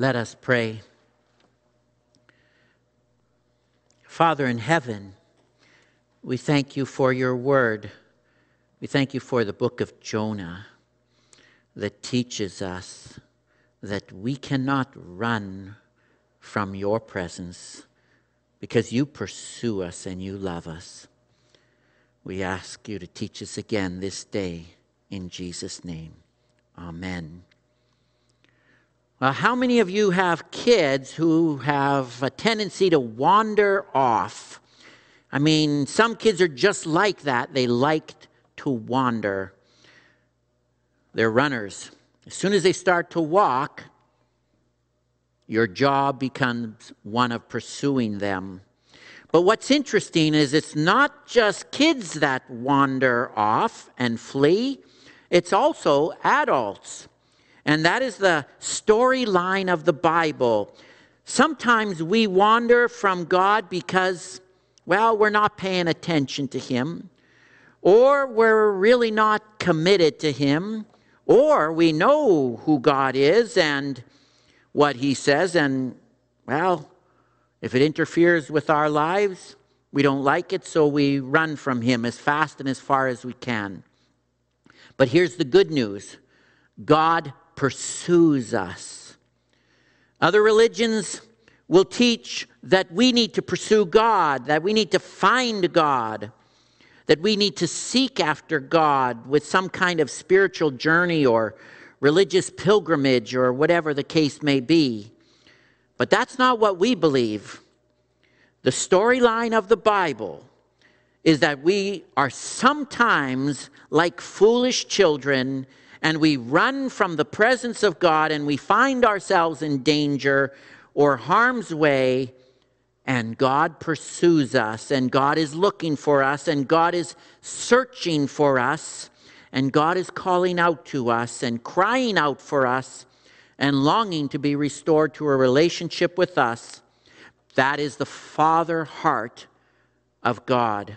Let us pray. Father in heaven, we thank you for your word. We thank you for the book of Jonah that teaches us that we cannot run from your presence because you pursue us and you love us. We ask you to teach us again this day in Jesus' name. Amen. Well, how many of you have kids who have a tendency to wander off? I mean, some kids are just like that. They like to wander. They're runners. As soon as they start to walk, your job becomes one of pursuing them. But what's interesting is it's not just kids that wander off and flee. It's also adults. And that is the storyline of the Bible. Sometimes we wander from God because, well, we're not paying attention to Him, or we're really not committed to Him, or we know who God is and what He says, and, well, if it interferes with our lives, we don't like it, so we run from Him as fast and as far as we can. But here's the good news. God pursues us. Other religions will teach that we need to pursue God, that we need to find God, that we need to seek after God with some kind of spiritual journey or religious pilgrimage or whatever the case may be. But that's not what we believe. The storyline of the Bible is that we are sometimes like foolish children, and we run from the presence of God, and we find ourselves in danger or harm's way, and God pursues us, and God is looking for us, and God is searching for us, and God is calling out to us and crying out for us and longing to be restored to a relationship with us. That is the Father heart of God.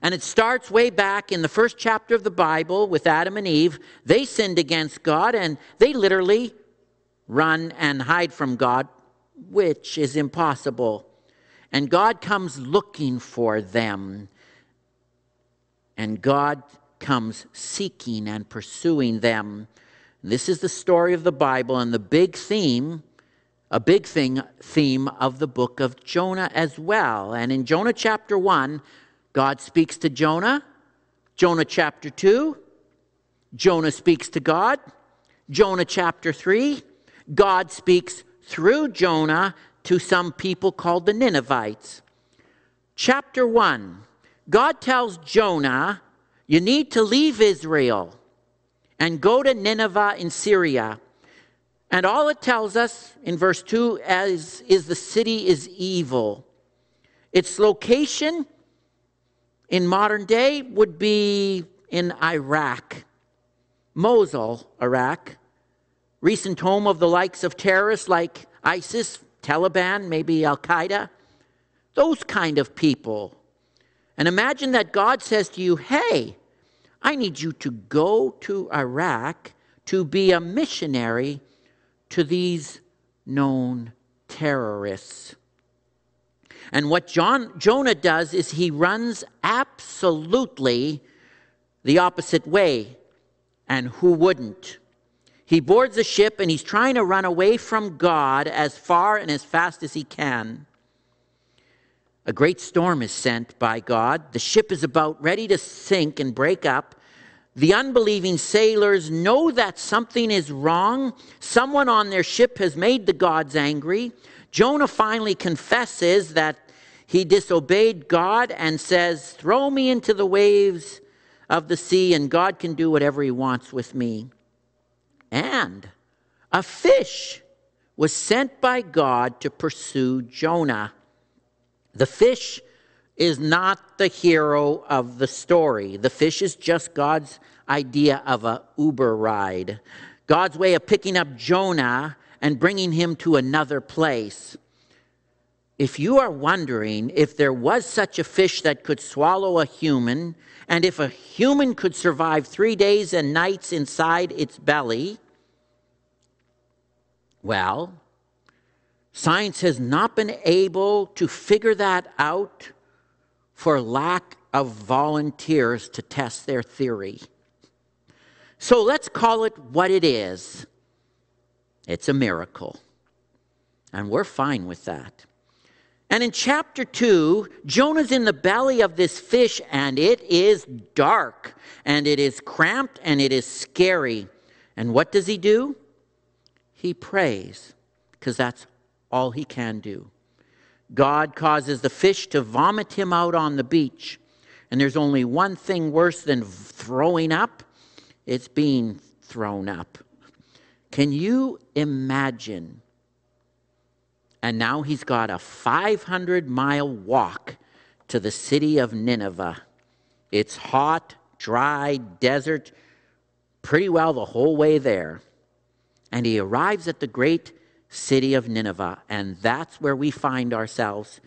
And it starts way back in the first chapter of the Bible with Adam and Eve. They sinned against God, and they literally run and hide from God, which is impossible. And God comes looking for them. And God comes seeking and pursuing them. This is the story of the Bible and the big theme, a big theme of the book of Jonah as well. And in Jonah chapter 1, God speaks to Jonah. Jonah chapter 2, Jonah speaks to God. Jonah chapter 3, God speaks through Jonah to some people called the Ninevites. Chapter 1, God tells Jonah, you need to leave Israel and go to Nineveh in Syria. And all it tells us in verse 2 is the city is evil. Its location in modern day would be in Iraq, Mosul, Iraq, recent home of the likes of terrorists like ISIS, Taliban, maybe Al Qaeda, those kind of people. And imagine that God says to you, hey, I need you to go to Iraq to be a missionary to these known terrorists. And what Jonah does is he runs absolutely the opposite way. And who wouldn't? He boards a ship and he's trying to run away from God as far and as fast as he can. A great storm is sent by God. The ship is about ready to sink and break up. The unbelieving sailors know that something is wrong. Someone on their ship has made the gods angry. Jonah finally confesses that he disobeyed God and says, throw me into the waves of the sea and God can do whatever he wants with me. And a fish was sent by God to pursue Jonah. The fish is not the hero of the story. The fish is just God's idea of an Uber ride. God's way of picking up Jonah and bringing him to another place. If you are wondering if there was such a fish that could swallow a human, and if a human could survive 3 days and nights inside its belly, Well, science has not been able to figure that out for lack of volunteers to test their theory. So let's call it what it is. It's a miracle. And we're fine with that. And in chapter 2, Jonah's in the belly of this fish, and it is dark, and it is cramped, and it is scary. And what does he do? He prays, because that's all he can do. God causes the fish to vomit him out on the beach. And there's only one thing worse than throwing up. It's being thrown up. Can you imagine? And now he's got a 500-mile walk to the city of Nineveh. It's hot, dry, desert, pretty well the whole way there. And he arrives at the great city of Nineveh, and that's where we find ourselves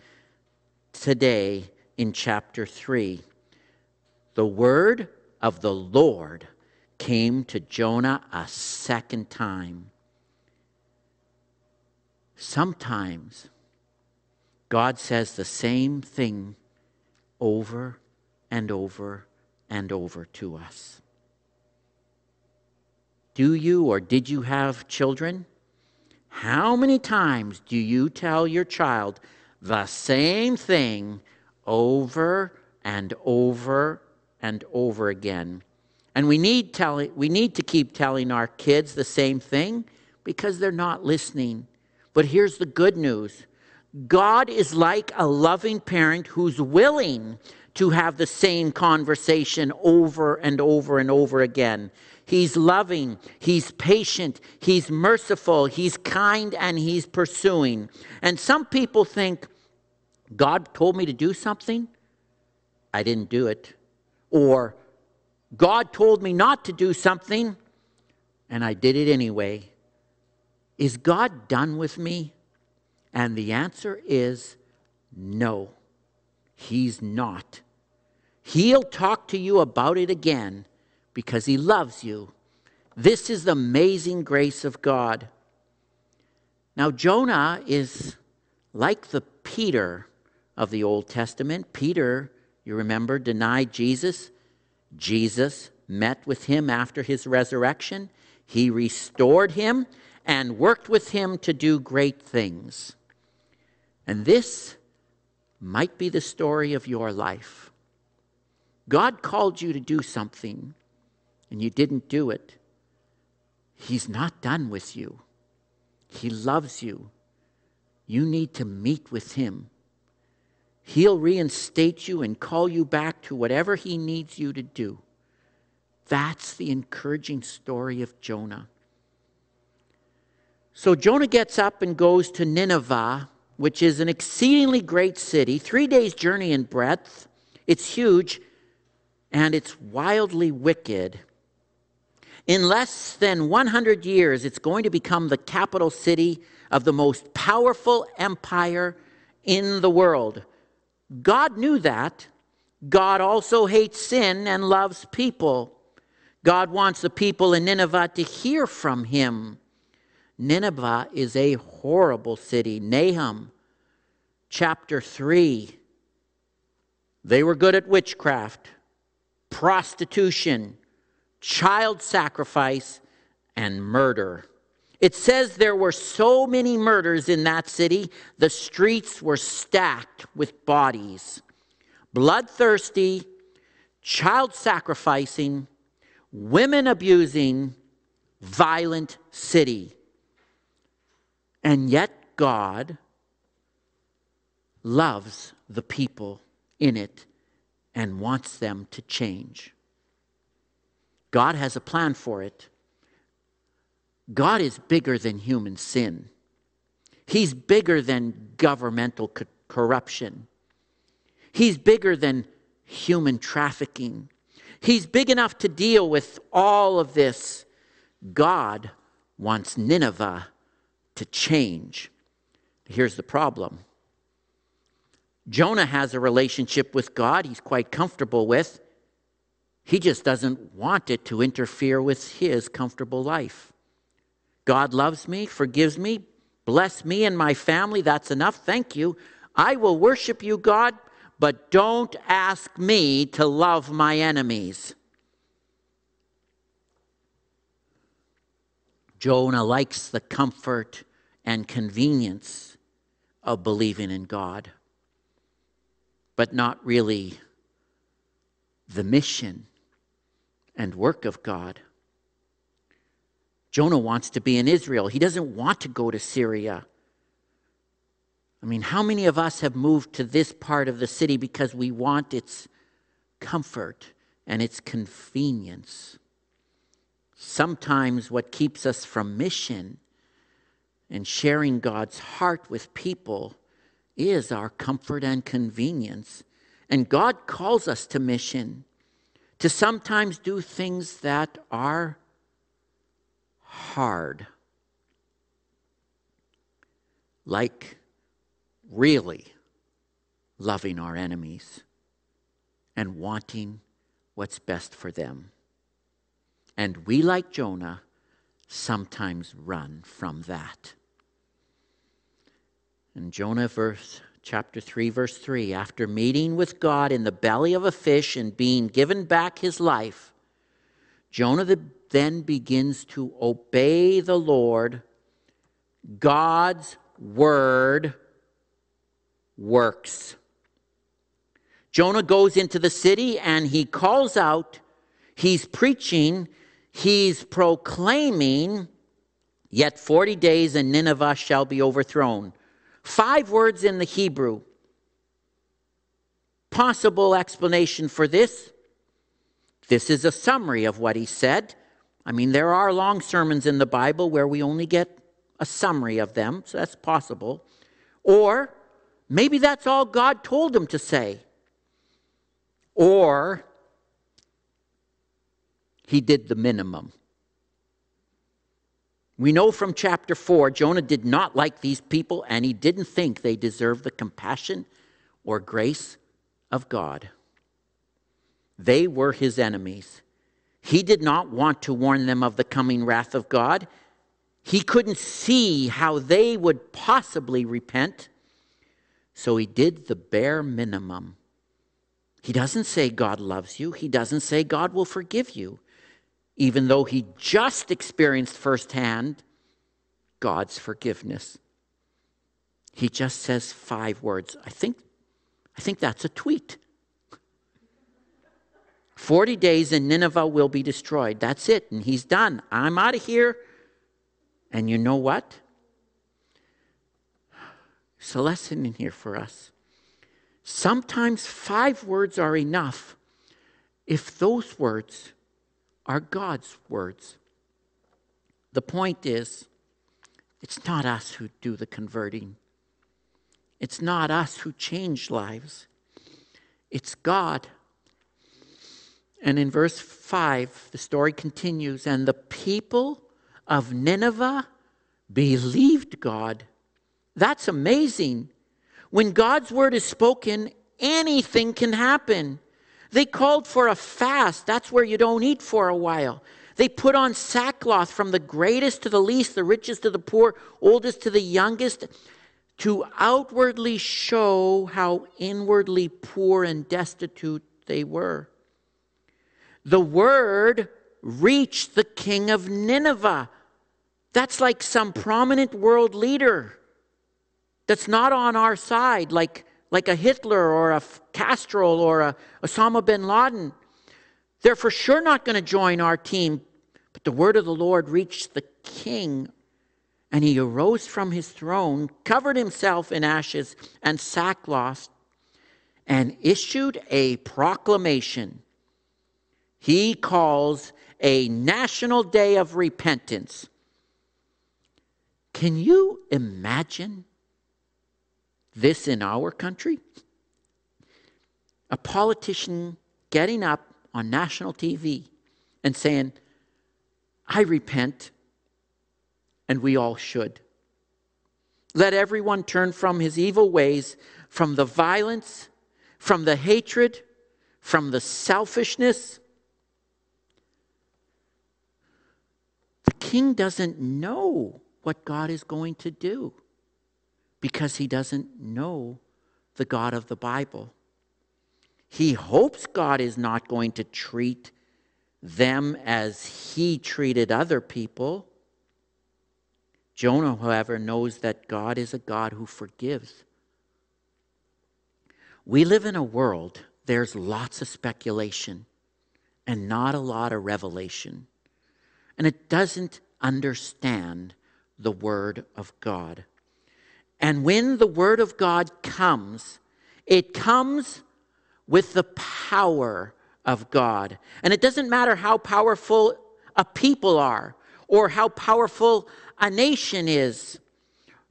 today in chapter 3. The word of the Lord came to Jonah a second time. Sometimes God says the same thing over and over and over to us. Do you or did you have children? How many times do you tell your child the same thing over and over and over again? And we need to keep telling our kids the same thing because they're not listening. But here's the good news. God is like a loving parent who's willing to have the same conversation over and over and over again. He's loving, he's patient, he's merciful, he's kind, and he's pursuing. And some people think, God told me to do something, I didn't do it. Or, God told me not to do something, and I did it anyway. Is God done with me? And the answer is no, he's not. He'll talk to you about it again because he loves you. This is the amazing grace of God. Now Jonah is like the Peter of the Old Testament. Peter, you remember, denied Jesus. Jesus met with him after his resurrection. He restored him and worked with him to do great things. And this might be the story of your life. God called you to do something, and you didn't do it. He's not done with you. He loves you. You need to meet with him. He'll reinstate you and call you back to whatever he needs you to do. That's the encouraging story of Jonah. So Jonah gets up and goes to Nineveh, which is an exceedingly great city, 3 days' journey in breadth. It's huge, and it's wildly wicked. In less than 100 years, it's going to become the capital city of the most powerful empire in the world. God knew that. God also hates sin and loves people. God wants the people in Nineveh to hear from him. Nineveh is a horrible city. Nahum, chapter 3. They were good at witchcraft, prostitution, child sacrifice, and murder. It says there were so many murders in that city, the streets were stacked with bodies. Bloodthirsty, child sacrificing, women abusing, violent city. And yet God loves the people in it and wants them to change. God has a plan for it. God is bigger than human sin. He's bigger than governmental corruption. He's bigger than human trafficking. He's big enough to deal with all of this. God wants Nineveh to change. Here's the problem. Jonah has a relationship with God he's quite comfortable with. He just doesn't want it to interfere with his comfortable life. God loves me, forgives me, bless me and my family. That's enough. Thank you. I will worship you, God, but don't ask me to love my enemies. Jonah likes the comfort and convenience of believing in God, but not really the mission and work of God. Jonah wants to be in Israel. He doesn't want to go to Syria. I mean, how many of us have moved to this part of the city because we want its comfort and its convenience? Sometimes what keeps us from mission and sharing God's heart with people is our comfort and convenience. And God calls us to mission, to sometimes do things that are hard, like really loving our enemies and wanting what's best for them. And we, like Jonah, sometimes run from that. In Jonah chapter 3, verse 3, after meeting with God in the belly of a fish and being given back his life, Jonah then begins to obey the Lord. God's word works. Jonah goes into the city and he calls out, he's preaching, he's proclaiming, yet 40 days and Nineveh shall be overthrown. 5 words in the Hebrew. Possible explanation for this? This is a summary of what he said. I mean, there are long sermons in the Bible where we only get a summary of them, so that's possible. Or maybe that's all God told him to say. Or he did the minimum. We know from chapter 4, Jonah did not like these people, and he didn't think they deserved the compassion or grace of God. They were his enemies. He did not want to warn them of the coming wrath of God. He couldn't see how they would possibly repent, so he did the bare minimum. He doesn't say God loves you. He doesn't say God will forgive you, even though he just experienced firsthand God's forgiveness. He just says 5 words. I think that's a tweet. 40 days and Nineveh will be destroyed. That's it, and he's done. I'm out of here. And you know what? There's a lesson in here for us. Sometimes 5 words are enough if those words are God's words. The point is, it's not us who do the converting. It's not us who change lives. It's God. And in verse 5, the story continues, and the people of Nineveh believed God. That's amazing. When God's word is spoken, anything can happen. They called for a fast. That's where you don't eat for a while. They put on sackcloth from the greatest to the least, the richest to the poor, oldest to the youngest, to outwardly show how inwardly poor and destitute they were. The word reached the king of Nineveh. That's like some prominent world leader that's not on our side, like a Hitler or a Castro or a Osama bin Laden. They're for sure not going to join our team. But the word of the Lord reached the king, and he arose from his throne, covered himself in ashes and sackcloth, and issued a proclamation. He calls a national day of repentance. Can you imagine this in our country? A politician getting up on national TV and saying, I repent, and we all should. Let everyone turn from his evil ways, from the violence, from the hatred, from the selfishness. The king doesn't know what God is going to do because he doesn't know the God of the Bible. He hopes God is not going to treat them as he treated other people. Jonah, however, knows that God is a God who forgives. We live in a world, there's lots of speculation and not a lot of revelation. And it doesn't understand the Word of God. And when the Word of God comes, it comes with the power of God. And it doesn't matter how powerful a people are or how powerful a nation is.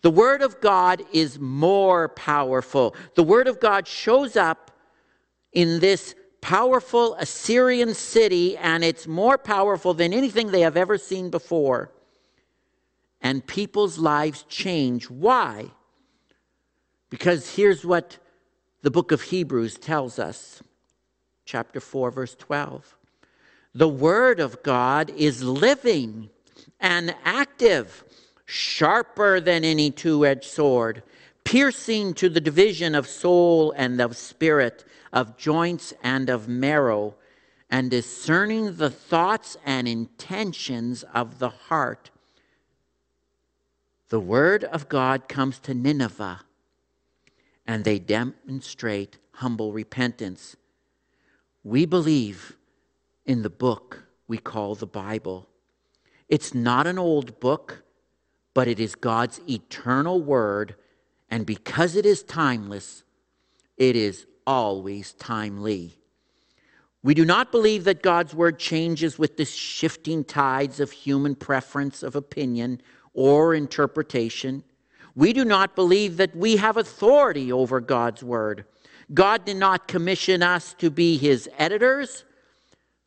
The Word of God is more powerful. The Word of God shows up in this powerful Assyrian city, and it's more powerful than anything they have ever seen before. And people's lives change. Why? Because here's what the book of Hebrews tells us. Chapter 4, verse 12. The Word of God is living and active, sharper than any two-edged sword, piercing to the division of soul and of spirit, of joints and of marrow, and discerning the thoughts and intentions of the heart. The Word of God comes to Nineveh, and they demonstrate humble repentance. We believe in the book we call the Bible. It's not an old book, but it is God's eternal Word, and because it is timeless, it is always timely. We do not believe that God's Word changes with the shifting tides of human preference of opinion or interpretation. We do not believe that we have authority over God's Word. God did not commission us to be His editors,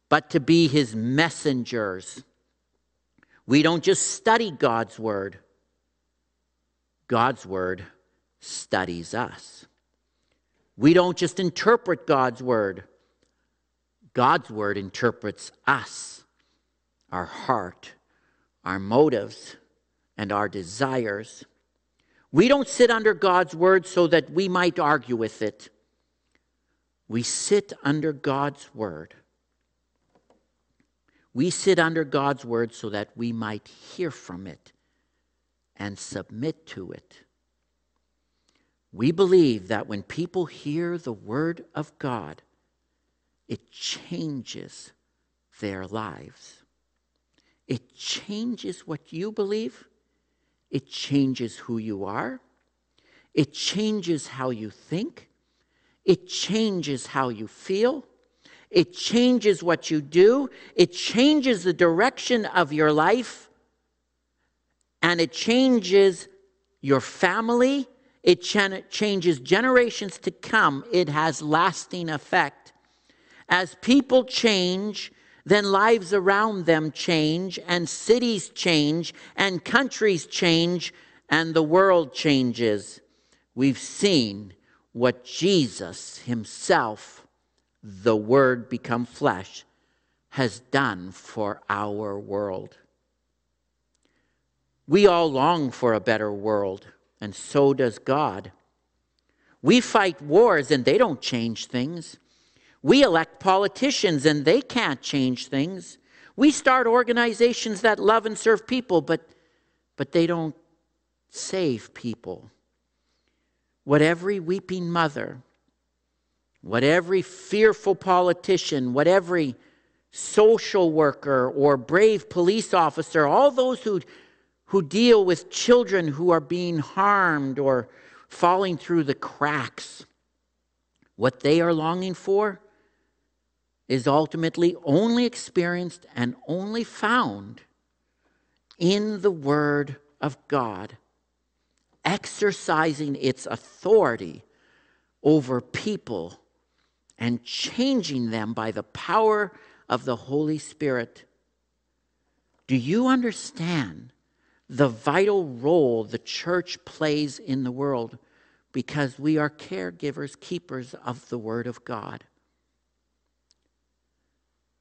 but to be His messengers. We don't just study God's Word. God's Word studies us. We don't just interpret God's Word. God's Word interprets us, our heart, our motives, and our desires. We don't sit under God's Word so that we might argue with it. We sit under God's Word. We sit under God's Word so that we might hear from it and submit to it. We believe that when people hear the Word of God, it changes their lives. It changes what you believe. It changes who you are. It changes how you think. It changes how you feel. It changes what you do. It changes the direction of your life. And it changes your family. It changes generations to come. It has lasting effect. As people change, then lives around them change, and cities change, and countries change, and the world changes. We've seen what Jesus himself, the Word become flesh, has done for our world. We all long for a better world, and so does God. We fight wars, and they don't change things. We elect politicians, and they can't change things. We start organizations that love and serve people, but they don't save people. What every weeping mother, what every fearful politician, what every social worker or brave police officer, all those who deal with children who are being harmed or falling through the cracks, what they are longing for is ultimately only experienced and only found in the Word of God, exercising its authority over people and changing them by the power of the Holy Spirit. Do you understand the vital role the church plays in the world? Because we are caregivers, keepers of the Word of God.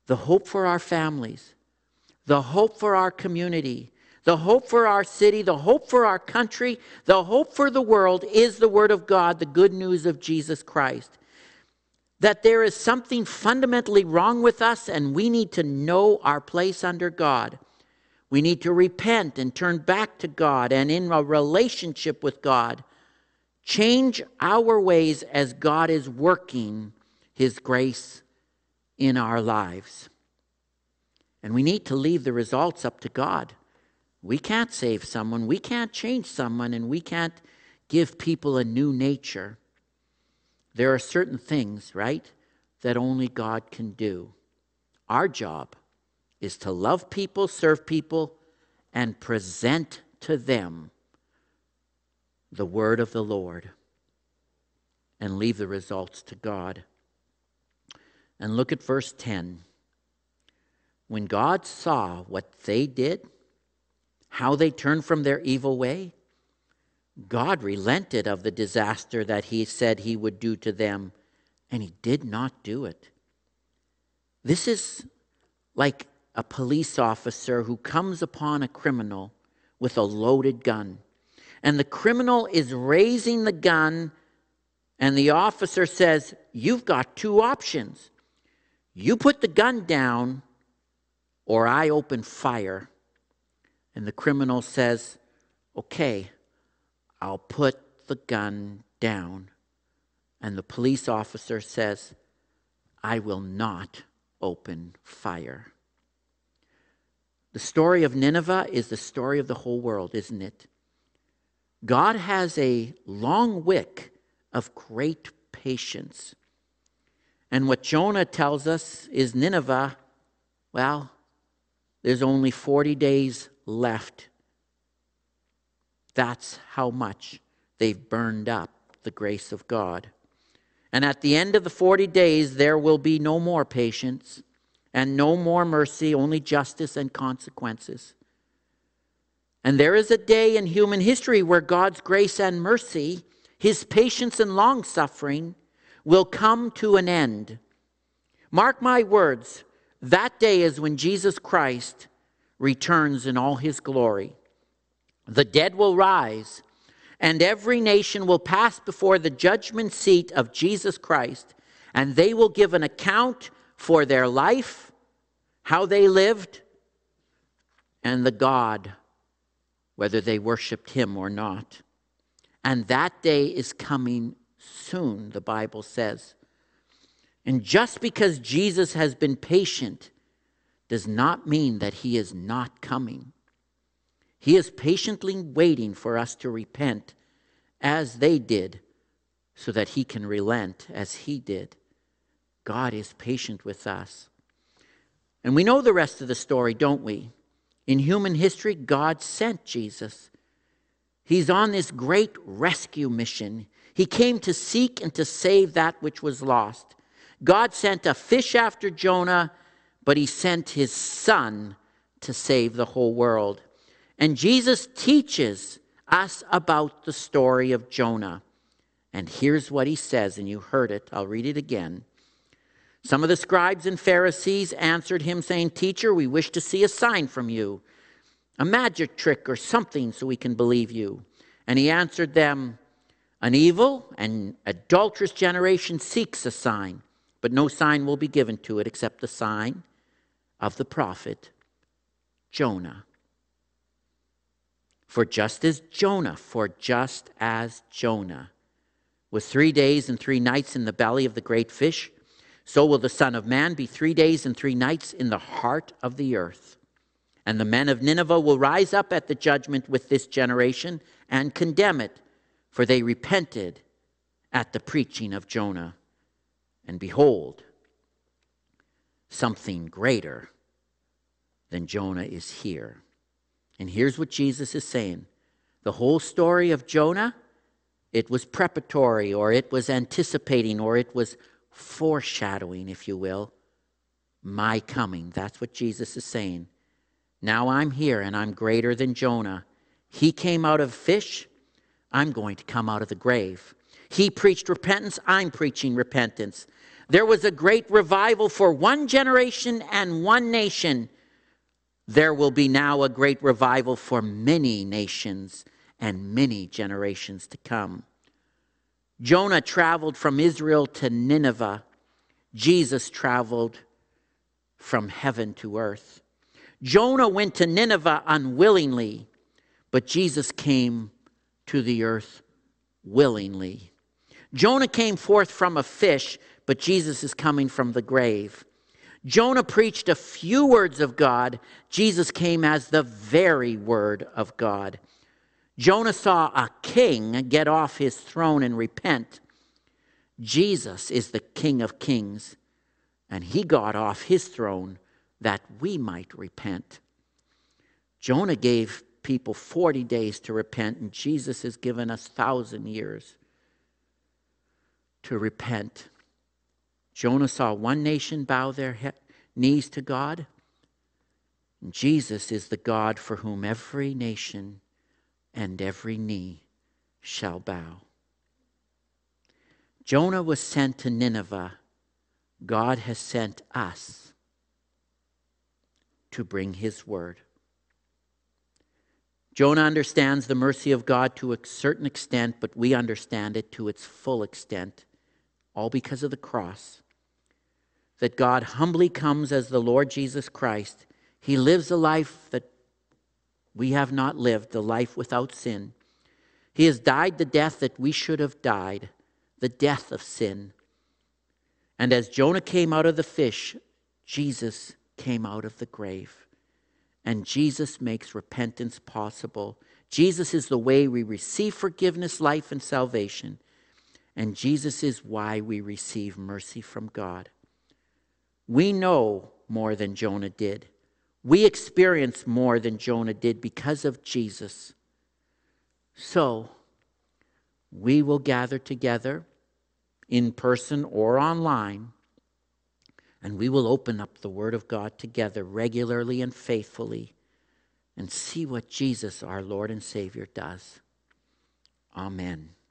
The hope for our families, the hope for our community, the hope for our city, the hope for our country, the hope for the world is the Word of God, the good news of Jesus Christ. That there is something fundamentally wrong with us and we need to know our place under God. We need to repent and turn back to God and in a relationship with God, change our ways as God is working His grace in our lives. And we need to leave the results up to God. We can't save someone, we can't change someone, and we can't give people a new nature. There are certain things, right, that only God can do. Our job is to love people, serve people, and present to them the word of the Lord and leave the results to God. And look at verse 10. When God saw what they did, how they turned from their evil way, God relented of the disaster that He said He would do to them, and He did not do it. This is like a police officer who comes upon a criminal with a loaded gun, and the criminal is raising the gun, and the officer says, "You've got two options. You put the gun down, or I open fire." And the criminal says, "Okay, I'll put the gun down." And the police officer says, "I will not open fire." The story of Nineveh is the story of the whole world, isn't it? God has a long wick of great patience. And what Jonah tells us is Nineveh, well, there's only 40 days left. That's how much they've burned up the grace of God. And at the end of the 40 days, there will be no more patience and no more mercy, only justice and consequences. And there is a day in human history where God's grace and mercy, His patience and long-suffering, will come to an end. Mark my words, that day is when Jesus Christ returns in all His glory. The dead will rise, and every nation will pass before the judgment seat of Jesus Christ, and they will give an account for their life, how they lived, and the God, whether they worshiped Him or not. And that day is coming soon, the Bible says. And just because Jesus has been patient does not mean that He is not coming. He is patiently waiting for us to repent as they did so that He can relent as He did. God is patient with us. And we know the rest of the story, don't we? In human history, God sent Jesus. He's on this great rescue mission. He came to seek and to save that which was lost. God sent a fish after Jonah, but He sent His Son to save the whole world. And Jesus teaches us about the story of Jonah. And here's what He says, and you heard it. I'll read it again. Some of the scribes and Pharisees answered Him, saying, "Teacher, we wish to see a sign from you, a magic trick or something so we can believe you." And He answered them, "An evil and adulterous generation seeks a sign, but no sign will be given to it except the sign of the prophet Jonah. For just as Jonah was 3 days and 3 nights in the belly of the great fish, so will the Son of Man be 3 days and 3 nights in the heart of the earth. And the men of Nineveh will rise up at the judgment with this generation and condemn it, for they repented at the preaching of Jonah. And behold, something greater than Jonah is here." And here's what Jesus is saying. The whole story of Jonah, it was preparatory, or it was anticipating, or it was foreshadowing, if you will, my coming. That's what Jesus is saying. Now I'm here and I'm greater than Jonah. He came out of fish. I'm going to come out of the grave. He preached repentance. I'm preaching repentance. There was a great revival for one generation and one nation. There will be now a great revival for many nations and many generations to come. Jonah traveled from Israel to Nineveh. Jesus traveled from heaven to earth. Jonah went to Nineveh unwillingly, but Jesus came to the earth willingly. Jonah came forth from a fish, but Jesus is coming from the grave. Jonah preached a few words of God. Jesus came as the very word of God. Jonah saw a king get off his throne and repent. Jesus is the King of Kings, and he got off his throne that we might repent. Jonah gave people 40 days to repent, and Jesus has given us 1,000 years to repent. Jonah saw one nation bow their knees to God. And Jesus is the God for whom every nation and every knee shall bow. Jonah was sent to Nineveh. God has sent us to bring his word. Jonah understands the mercy of God to a certain extent, but we understand it to its full extent, all because of the cross. That God humbly comes as the Lord Jesus Christ. He lives a life that we have not lived, the life without sin. He has died the death that we should have died, the death of sin. And as Jonah came out of the fish, Jesus came out of the grave. And Jesus makes repentance possible. Jesus is the way we receive forgiveness, life, and salvation. And Jesus is why we receive mercy from God. We know more than Jonah did. We experience more than Jonah did because of Jesus. So, we will gather together in person or online, and we will open up the Word of God together regularly and faithfully and see what Jesus, our Lord and Savior, does. Amen.